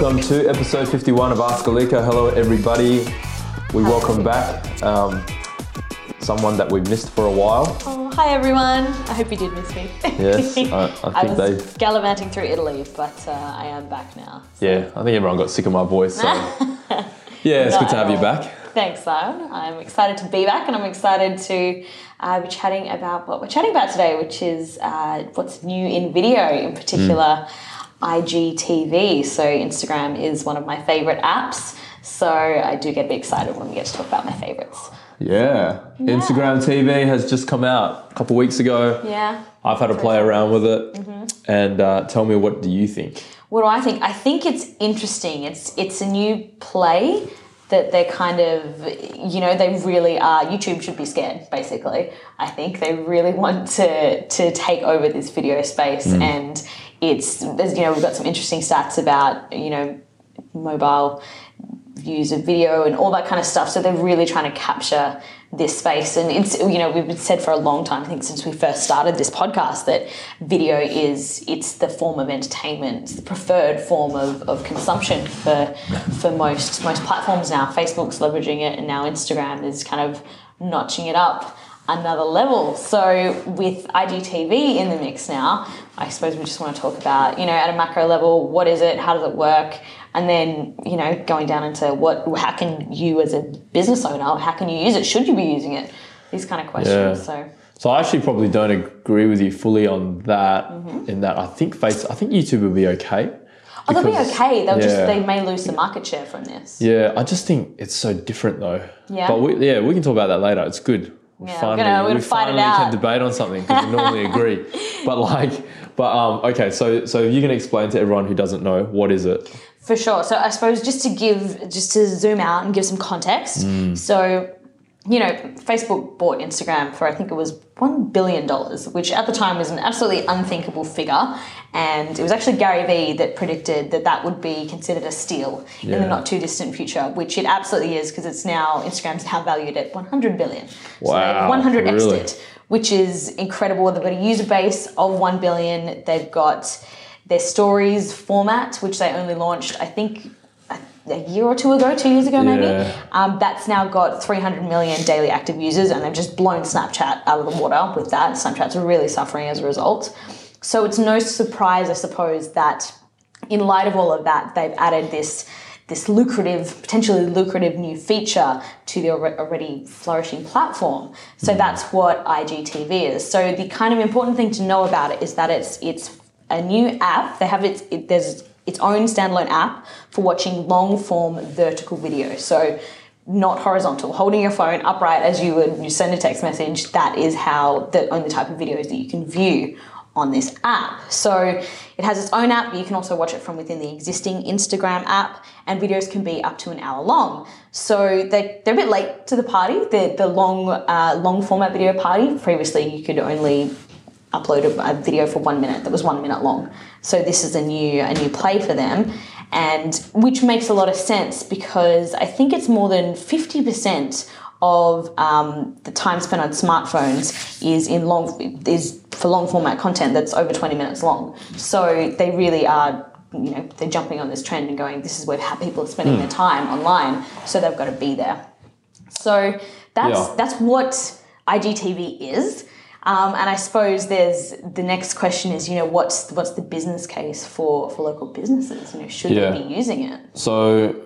Welcome to episode 51 of Ask Alika. Hello everybody. We welcome back someone that we've missed for a while. Oh, hi everyone. I hope you did miss me. Yes, I think they... was gallivanting through Italy, but I am back now. So. Yeah, I think everyone got sick of my voice. So. Yeah, it's good to have you back. Thanks, Simon. I'm excited to be back and I'm excited to be chatting about what we're chatting about today, which is what's new in video, in particular IGTV. So Instagram is one of my favourite apps, so I do get a bit excited when we get to talk about my favourites. Yeah. Instagram TV has just come out a couple of weeks ago. Yeah. I've had a play around with it. Mm-hmm. And tell me, what do you think? What do I think? I think it's interesting. It's a new play that they're kind of, you know, they really are, YouTube should be scared, basically. I think they really want to take over this video space. And it's, you know, we've got some interesting stats about, you know, mobile views of video and all that kind of stuff. So they're really trying to capture this space. And it's, you know, we've said for a long time, I think since we first started this podcast, that video is, it's the form of entertainment. It's the preferred form of consumption for most platforms now. Facebook's leveraging it, and now Instagram is kind of notching it up another level. So with IGTV in the mix now, I suppose we just want to talk about, you know, at a macro level, what is it? How does it work? And then, you know, going down into how can you as a business owner, how can you use it? Should you be using it? These kind of questions. Yeah. So I actually probably don't agree with you fully on that. Mm-hmm. In that I think YouTube will be okay. Oh, they'll be okay. They'll just, they may lose some market share from this. Yeah, I just think it's so different though. Yeah. But we can talk about that later. It's good. Yeah, we finally can debate on something because we normally agree. Okay, so you can explain to everyone who doesn't know, what is it? For sure. So I suppose just to zoom out and give some context. So, you know, Facebook bought Instagram for, I think it was $1 billion, which at the time was an absolutely unthinkable figure. And it was actually Gary Vee that predicted that would be considered a steal in the not too distant future, which it absolutely is, because it's now, Instagram's now valued at $100 billion. Wow. So 100x'd it, which is incredible. They've got a user base of 1 billion. They've got their stories format, which they only launched, I think, a year or two ago, 2 years ago maybe, that's now got 300 million daily active users, and they've just blown Snapchat out of the water with that. Snapchat's really suffering as a result. So it's no surprise, I suppose, that in light of all of that, they've added this potentially lucrative new feature to the already flourishing platform. So that's what IGTV is. So the kind of important thing to know about it is that it's a new app. They have there's its own standalone app for watching long-form vertical video. So not horizontal, holding your phone upright as you send a text message. That is the only type of videos that you can view on this app. So it has its own app, but you can also watch it from within the existing Instagram app, and videos can be up to an hour long. So they're a bit late to the party, the long format video party. Previously, you could only upload a video for 1 minute that was 1 minute long. So this is a new play for them, and which makes a lot of sense, because I think it's more than 50% of the time spent on smartphones is for long format content that's over 20 minutes long. So they really are, you know, they're jumping on this trend and going, this is where people are spending their time online, so they've got to be there. So that's what IGTV is. And I suppose there's the next question is, you know, what's the business case for local businesses? You know, should they be using it? So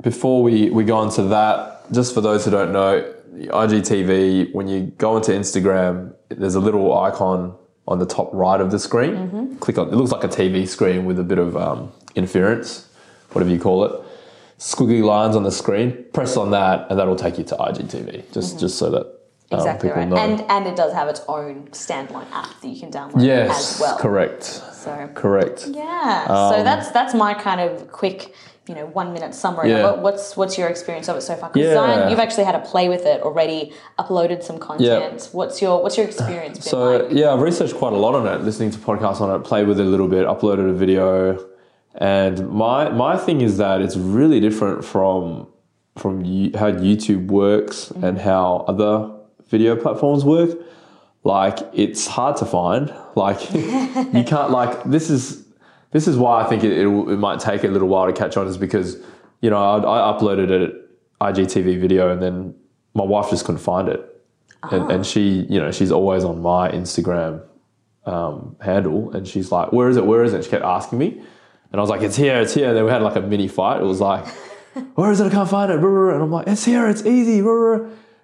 before we go on to that, just for those who don't know, IGTV, when you go into Instagram, there's a little icon on the top right of the screen. Mm-hmm. Click on it. Looks like a TV screen with a bit of interference, whatever you call it. Squiggly lines on the screen. Press on that and that'll take you to IGTV, just so that... Exactly right. Know. And it does have its own standalone app that you can download as well. Yes, correct. So correct. Yeah. So that's my kind of quick, you know, 1 minute summary. Yeah. What's your experience of it so far? Because Zion, you've actually had a play with it already, uploaded some content. Yeah. What's your experience been like? So I've researched quite a lot on it, listening to podcasts on it, played with it a little bit, uploaded a video, and my thing is that it's really different from how YouTube works and how other video platforms work. Like, it's hard to find. Like, you can't, like, this is This is why I think it might take a little while to catch on, is because, you know, I uploaded an IGTV video and then my wife just couldn't find it. Oh. And she, you know, she's always on my Instagram handle, and she's like, where is it? Where is it? She kept asking me. And I was like, it's here, it's here. And then we had like a mini fight. It was like, where is it? I can't find it. And I'm like, it's here, it's easy.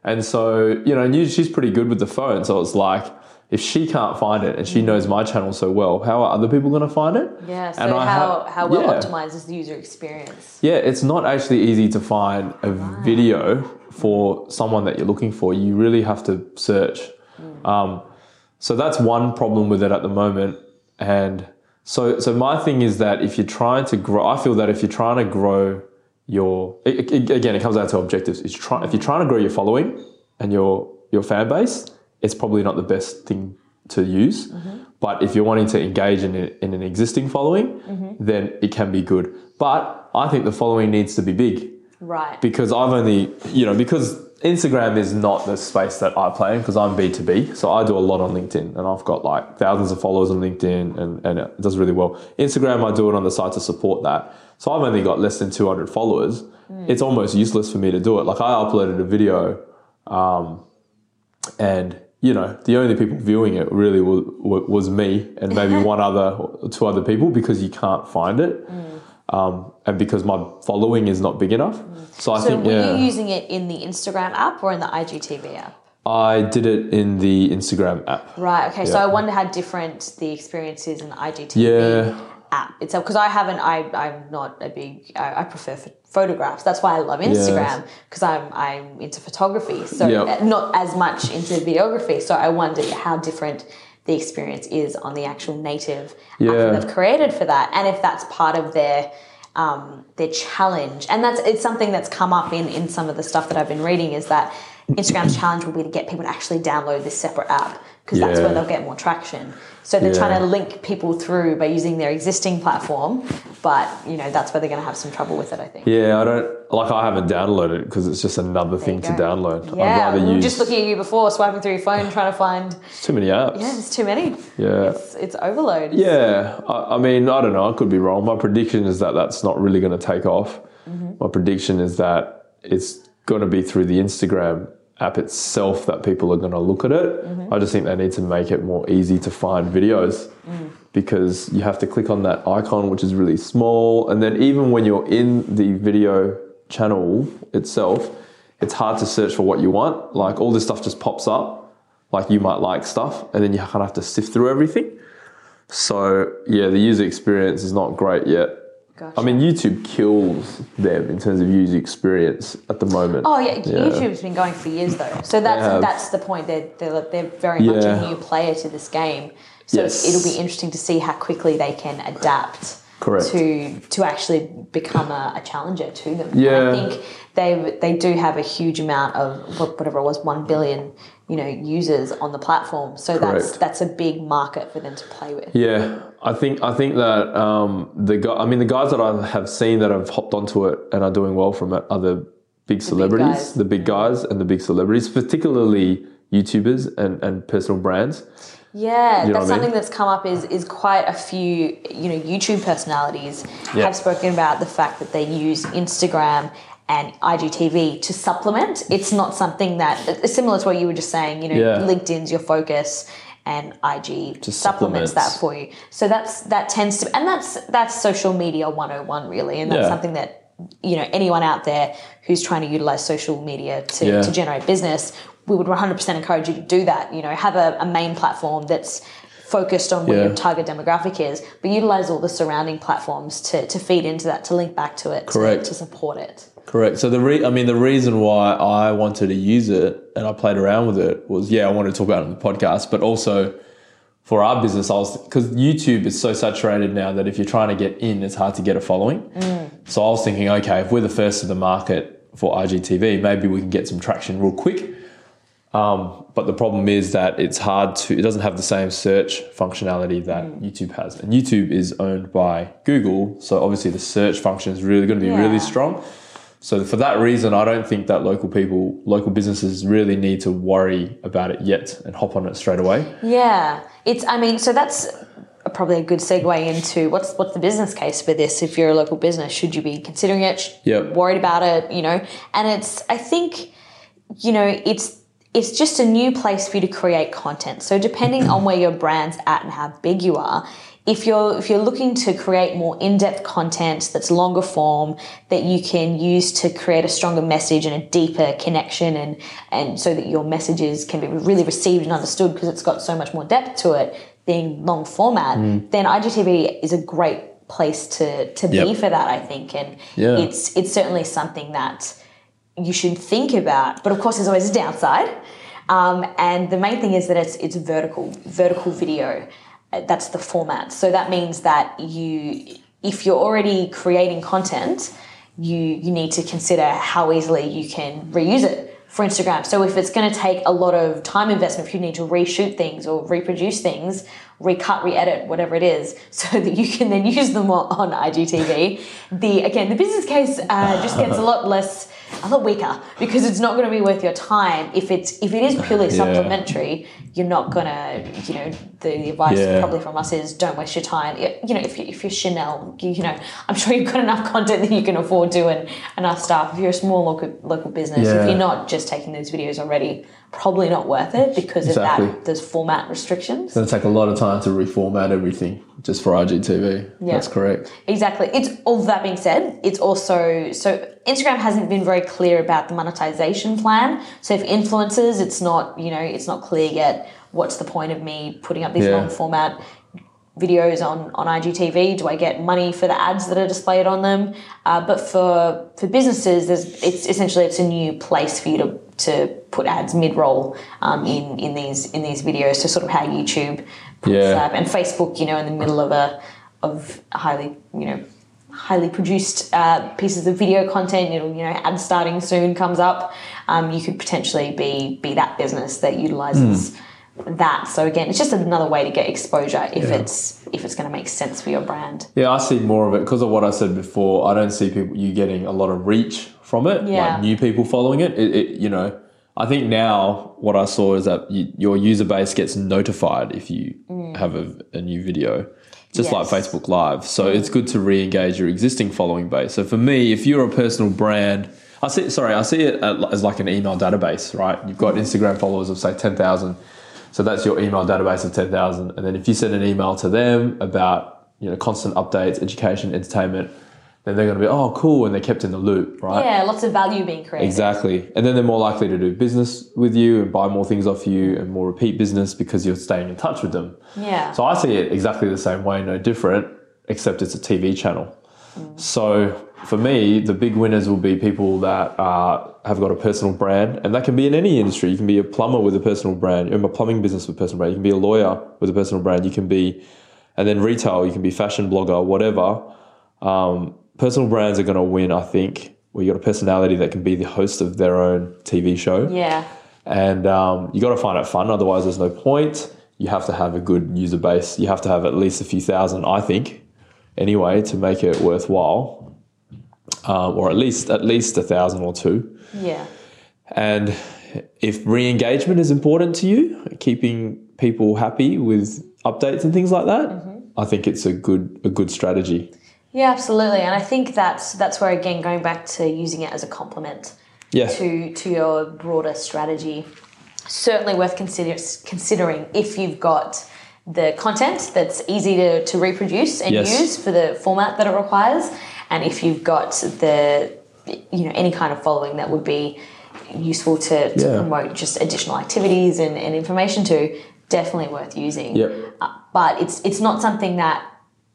And so, you know, and she's pretty good with the phone. So it's like, if she can't find it and she knows my channel so well, how are other people going to find it? Yeah, so and how well optimized is the user experience? Yeah, it's not actually easy to find a video for someone that you're looking for. You really have to search. So that's one problem with it at the moment. And so my thing is that if you're trying to grow, I feel that if you're trying to grow your, again, it comes down to objectives. If you're trying to grow your following and your fan base, it's probably not the best thing to use. Mm-hmm. But if you're wanting to engage in an existing following, mm-hmm. then it can be good. But I think the following needs to be big. Right. Because I've only, you know, because Instagram is not the space that I play in, because I'm B2B. So I do a lot on LinkedIn, and I've got like thousands of followers on LinkedIn, and it does really well. Instagram, I do it on the side to support that. So I've only got less than 200 followers. Mm. It's almost useless for me to do it. Like I uploaded a video and, you know, the only people viewing it really was me and maybe one other or two other people, because you can't find it. Mm. And because my following is not big enough. Mm. So I think, were you using it in the Instagram app or in the IGTV app? I did it in the Instagram app. Right, okay. Yeah. So I wonder how different the experience is in the IGTV app itself. Because I'm not a big, I prefer photographs. That's why I love Instagram, because I'm into photography, so not as much into videography. So I wonder how different the experience is on the actual native app that they've created for that, and if that's part of their challenge. And it's something that's come up in some of the stuff that I've been reading, is that Instagram's challenge will be to get people to actually download this separate app, because that's where they'll get more traction. So they're trying to link people through by using their existing platform, but, you know, that's where they're going to have some trouble with it, I think. Yeah, I haven't downloaded it because it's just another thing to download. Yeah, I'd rather use... just looking at you before, swiping through your phone, trying to find... It's too many apps. Yeah, there's too many. Yeah. It's overload. Yeah, I mean, I don't know, I could be wrong. My prediction is that that's not really going to take off. Mm-hmm. My prediction is that it's going to be through the Instagram app itself that people are going to look at it. Mm-hmm. I just think they need to make it more easy to find videos, because you have to click on that icon, which is really small. And then even when you're in the video channel itself, it's hard to search for what you want. Like all this stuff just pops up, like you might like stuff, and then you kind of have to sift through everything. So yeah, the user experience is not great yet. Gotcha. I mean, YouTube kills them in terms of user experience at the moment. Oh yeah, YouTube's been going for years though. So that's the point. They're very much a new player to this game. So it'll be interesting to see how quickly they can adapt to actually become a challenger to them. Yeah. And I think they do have a huge amount of whatever it was, 1 billion, you know, users on the platform. So that's a big market for them to play with. Yeah, I think that the guys that I have seen that have hopped onto it and are doing well from it are the big guys and the big celebrities, particularly YouTubers and personal brands. Yeah, you know that's something that's come up is quite a few, you know, YouTube personalities have spoken about the fact that they use Instagram and IGTV to supplement. It's not something that, similar to what you were just saying, you know, LinkedIn's your focus and IG just supplements that for you. So that tends to, and that's social media 101 really, and that's something that, you know, anyone out there who's trying to utilize social media to generate business, we would 100% encourage you to do that. You know, have a main platform that's focused on where your target demographic is, but utilize all the surrounding platforms to feed into that, to link back to it, to support it. Correct. So the reason why I wanted to use it and I played around with it was, I wanted to talk about it on the podcast, but also for our business, because YouTube is so saturated now that if you're trying to get in, it's hard to get a following. Mm. So I was thinking, okay, if we're the first to the market for IGTV, maybe we can get some traction real quick. But the problem is that it doesn't have the same search functionality that YouTube has. And YouTube is owned by Google. So obviously the search function is really going to be really strong. So for that reason, I don't think that local businesses really need to worry about it yet and hop on it straight away. Yeah. I mean, so that's probably a good segue into what's the business case for this. If you're a local business, should you be considering it? Yep. Worried about it, you know? And it's, I think, you know, it's just a new place for you to create content. So depending on where your brand's at and how big you are, if you're looking to create more in-depth content that's longer form that you can use to create a stronger message and a deeper connection and so that your messages can be really received and understood because it's got so much more depth to it than long format, then IGTV is a great place to be for that, I think. And it's certainly something that you should think about. But of course, there's always a downside. And the main thing is that it's vertical video. That's the format. So that means that if you're already creating content, you need to consider how easily you can reuse it for Instagram. So if it's going to take a lot of time investment, if you need to reshoot things or reproduce things, recut, re-edit, whatever it is, so that you can then use them on IGTV, the business case just gets a lot weaker because it's not going to be worth your time. If it is purely supplementary, you're not going to, you know, the advice probably from us is don't waste your time. You know, if you're Chanel, you know, I'm sure you've got enough content that you can afford to and our staff. If you're a small local business, if you're not just taking those videos already, probably not worth it because of that, those format restrictions. It'll take a lot of time to reformat everything just for IGTV. Yeah. That's correct. Exactly. It's all that being said, it's also, so Instagram hasn't been very clear about the monetization plan. So if influencers, it's not clear yet. What's the point of me putting up these long format videos on IGTV? Do I get money for the ads that are displayed on them? But for businesses, it's a new place for you to put ads mid-roll in these videos. So sort of how YouTube puts up and Facebook, you know, in the middle of highly produced pieces of video content. It'll, you know, ad starting soon comes up. You could potentially be that business that utilizes that. So again, it's just another way to get exposure if it's going to make sense for your brand. Yeah, I see more of it because of what I said before. I don't see you getting a lot of reach from it, like new people following it. It you know, I think now what I saw is that your user base gets notified if you have a new video, just like Facebook Live. So it's good to re-engage your existing following base. So for me, if you're a personal brand, I see it as like an email database, right? You've got Instagram followers of say 10,000. So that's your email database of 10,000. And then if you send an email to them about, you know, constant updates, education, entertainment, then they're going to be, oh, cool, and they're kept in the loop, right? Yeah, lots of value being created. Exactly. And then they're more likely to do business with you and buy more things off you and more repeat business because you're staying in touch with them. Yeah. So I see it exactly the same way, no different, except it's a TV channel. So for me, the big winners will be people that have got a personal brand, and that can be in any industry. You can be a plumber with a personal brand. You're in a plumbing business with a personal brand. You can be a lawyer with a personal brand. You can be, and then retail. You can be fashion blogger, whatever. Personal brands are going to win, I think, where you've got a personality that can be the host of their own TV show. Yeah. And you got to find it fun. Otherwise, there's no point. You have to have a good user base. You have to have at least a few thousand, I think, anyway, to make it worthwhile, or at least 1,000 or two. Yeah. And if re-engagement is important to you, keeping people happy with updates and things like that, I think it's a good strategy. Yeah, absolutely. And I think that's where, again, going back to using it as a complement to your broader strategy, certainly worth considering if you've got the content that's easy to reproduce and use for the format that it requires, and if you've got the, you know, any kind of following that would be useful to promote just additional activities and information to, definitely worth using. Yep. But it's not something that,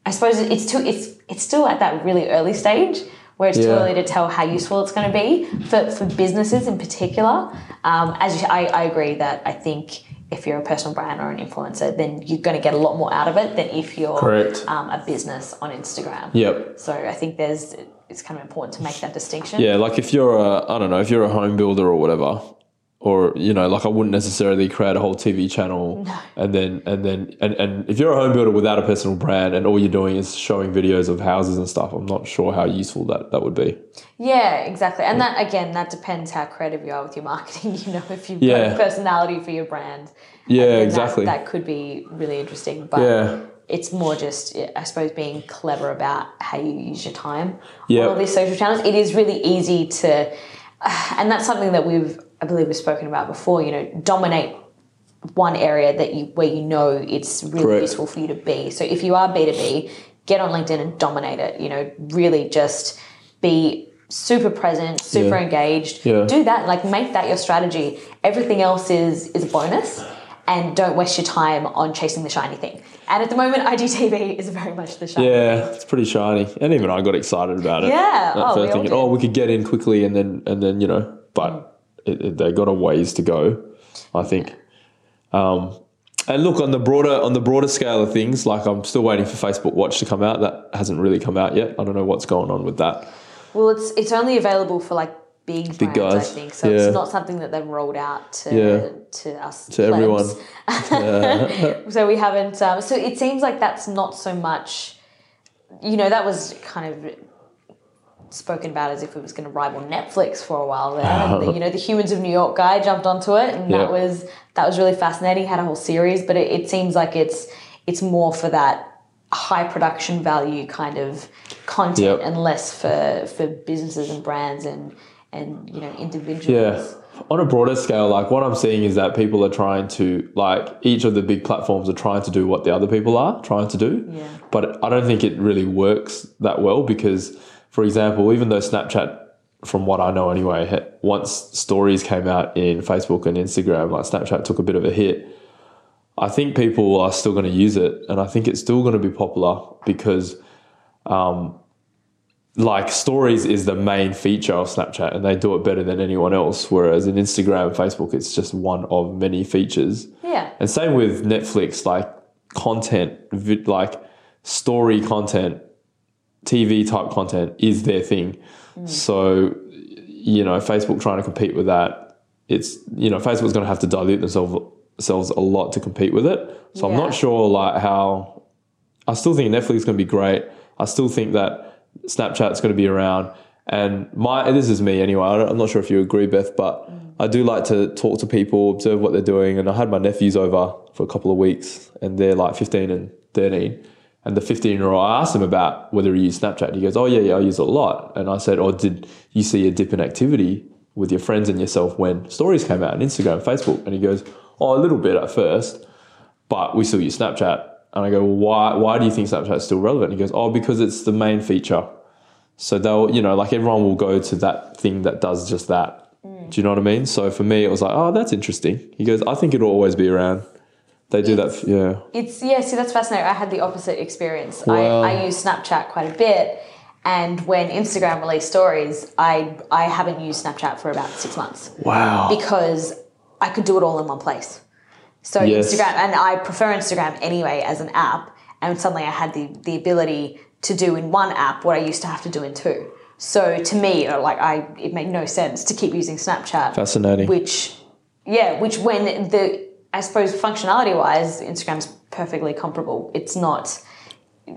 I suppose, it's still at that really early stage where it's too early to tell how useful it's going to be for businesses in particular. I agree that I think if you're a personal brand or an influencer, then you're going to get a lot more out of it than if you're a business on Instagram. Yep. So I think it's kind of important to make that distinction. Yeah, like if you're a home builder or whatever, or, you know, like I wouldn't necessarily create a whole TV channel. No. And if you're a home builder without a personal brand and all you're doing is showing videos of houses and stuff, I'm not sure how useful that would be. Yeah, exactly. And that depends how creative you are with your marketing, you know, if you've got a personality for your brand. Yeah, exactly. That could be really interesting. But It's more just, I suppose, being clever about how you use your time on all these social channels. It is really easy to, and that's something that I believe we've spoken about before, you know, dominate one area that where you know it's really useful for you to be. So if you are B2B, get on LinkedIn and dominate it, you know, really just be super present, super engaged. Yeah. Do that, like make that your strategy. Everything else is a bonus. And don't waste your time on chasing the shiny thing. And at the moment, IGTV is very much the shiny thing. Yeah, it's pretty shiny. And even I got excited about it. Yeah. Thinking we could get in quickly and then you know, but they got a ways to go, I think. And look, on the broader scale of things, like I'm still waiting for Facebook Watch to come out. That hasn't really come out yet. I don't know what's going on with that. Well, it's only available for like big brands, guys. I think. So it's not something that they've rolled out to us. To everyone. So we haven't. So it seems like that's not so much, you know, that was kind of spoken about as if it was going to rival Netflix for a while there. You know, the Humans of New York guy jumped onto it and that was really fascinating. Had a whole series, but it seems like it's more for that high production value kind of content and less for businesses and brands and you know, individuals. Yeah. On a broader scale, like what I'm seeing is that people are trying to, like, each of the big platforms are trying to do what the other people are trying to do. Yeah. But I don't think it really works that well because, for example, even though Snapchat, from what I know anyway, once stories came out in Facebook and Instagram, like Snapchat took a bit of a hit, I think people are still going to use it and I think it's still going to be popular because, like stories is the main feature of Snapchat and they do it better than anyone else. Whereas in Instagram and Facebook, it's just one of many features. Yeah. And same with Netflix, like content, like story content, TV type content is their thing. Mm. So, you know, Facebook trying to compete with that, it's, you know, Facebook's going to have to dilute themselves a lot to compete with it. So I'm not sure like how, I still think Netflix is going to be great. I still think that Snapchat's going to be around, and this is me anyway. I'm not sure if you agree, Beth, but I do like to talk to people, observe what they're doing. And I had my nephews over for a couple of weeks, and they're like 15 and 13. And the 15-year-old, I asked him about whether he used Snapchat. He goes, "Oh yeah, I use it a lot." And I said, "Oh, did you see a dip in activity with your friends and yourself when stories came out on Instagram, Facebook?" And he goes, "Oh, a little bit at first, but we still use Snapchat." And I go, "Well, why do you think Snapchat's still relevant?" And he goes, "Oh, because it's the main feature. So they'll, you know, like everyone will go to that thing that does just that." Mm. Do you know what I mean? So for me, it was like, "Oh, that's interesting." He goes, "I think it'll always be around. They do that." Yeah. It's, yeah, see, that's fascinating. I had the opposite experience. Wow. I use Snapchat quite a bit. And when Instagram released stories, I haven't used Snapchat for about 6 months. Wow. Because I could do it all in one place. So Instagram, and I prefer Instagram anyway as an app, and suddenly I had the ability to do in one app what I used to have to do in two. So to me, like it made no sense to keep using Snapchat. Fascinating. Which when I suppose functionality-wise, Instagram's perfectly comparable. It's not,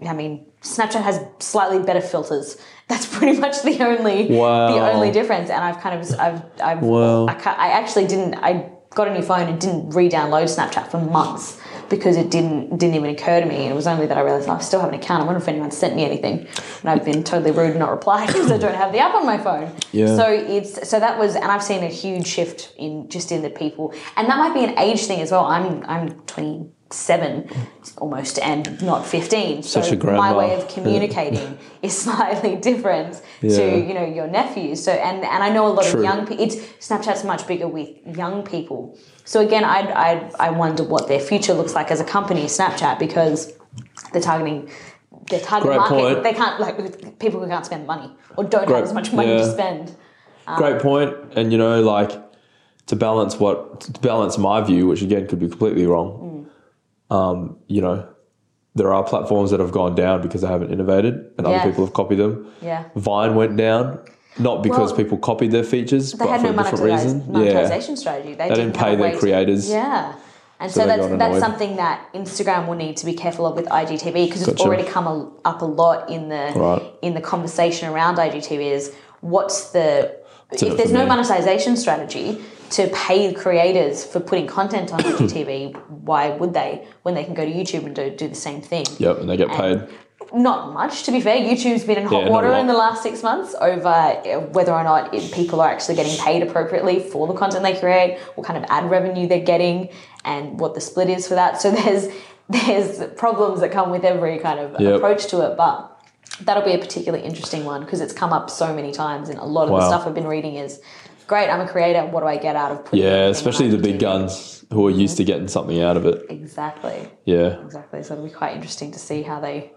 I mean, Snapchat has slightly better filters. That's pretty much the only difference. And I actually didn't. I got a new phone and didn't re-download Snapchat for months because it didn't even occur to me. It was only that I realised I still have an account. I wonder if anyone sent me anything, and I've been totally rude and not replied because I don't have the app on my phone. Yeah. So that was, and I've seen a huge shift in the people, and that might be an age thing as well. I'm 27 almost and not 15, so my way of communicating is slightly different to, you know, your nephews. So and I know a lot of young people, Snapchat's much bigger with young people. So again, I wonder what their future looks like as a company, Snapchat, because they're targeting their target market. Point. They can't, like, people who can't spend money or don't have as much money to spend. Great point. And you know, like, to balance my view, which again could be completely wrong. You know, there are platforms that have gone down because they haven't innovated, and other people have copied them. Yeah. Vine went down, not because people copied their features, but for a different reason. Monetization strategy. They didn't pay their creators. Yeah. And so that's something that Instagram will need to be careful of with IGTV, because it's already come up a lot in the conversation around IGTV. If there's no monetization strategy, to pay creators for putting content on IGTV, why would they when they can go to YouTube and do the same thing? Yep, and they get paid. Not much, to be fair. YouTube's been in hot water in the last 6 months over whether or not people are actually getting paid appropriately for the content they create, what kind of ad revenue they're getting, and what the split is for that. So there's problems that come with every kind of approach to it, but that'll be a particularly interesting one because it's come up so many times, and a lot of the stuff I've been reading is, great, I'm a creator, what do I get out of putting especially the big guns who are used to getting something out of it. Exactly. Yeah. Exactly. So it'll be quite interesting to see how they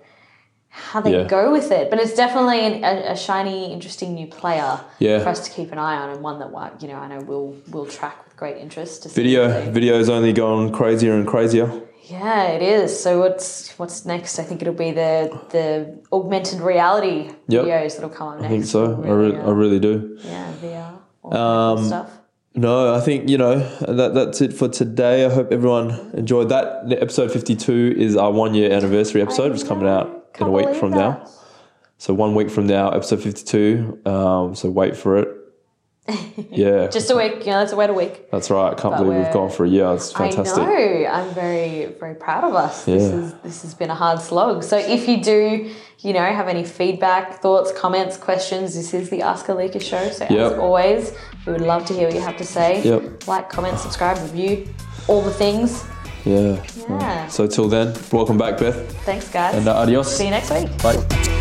go with it. But it's definitely a shiny, interesting new player for us to keep an eye on, and one that I know we'll track with great interest. Video's only gone crazier and crazier. Yeah, it is. So what's next? I think it'll be the augmented reality videos that'll come up next. I think so. Really, I really do. Yeah, VR, all that stuff. No, I think, that's it for today. I hope everyone enjoyed that. Episode 52 is our 1 year anniversary episode. It's coming out in a week from now. So 1 week from now, episode 52. So wait for it. Yeah. Just a week. That's a wait a week. That's right. I can't believe we've gone for a year. It's fantastic. I know. I'm very, very proud of us. Yeah. This has been a hard slog. So if you do, have any feedback, thoughts, comments, questions, this is the Ask Alika show. So as always, we would love to hear what you have to say. Yep. Like, comment, subscribe, review, all the things. Yeah. So till then, welcome back, Beth. Thanks, guys. And adios. See you next week. Bye.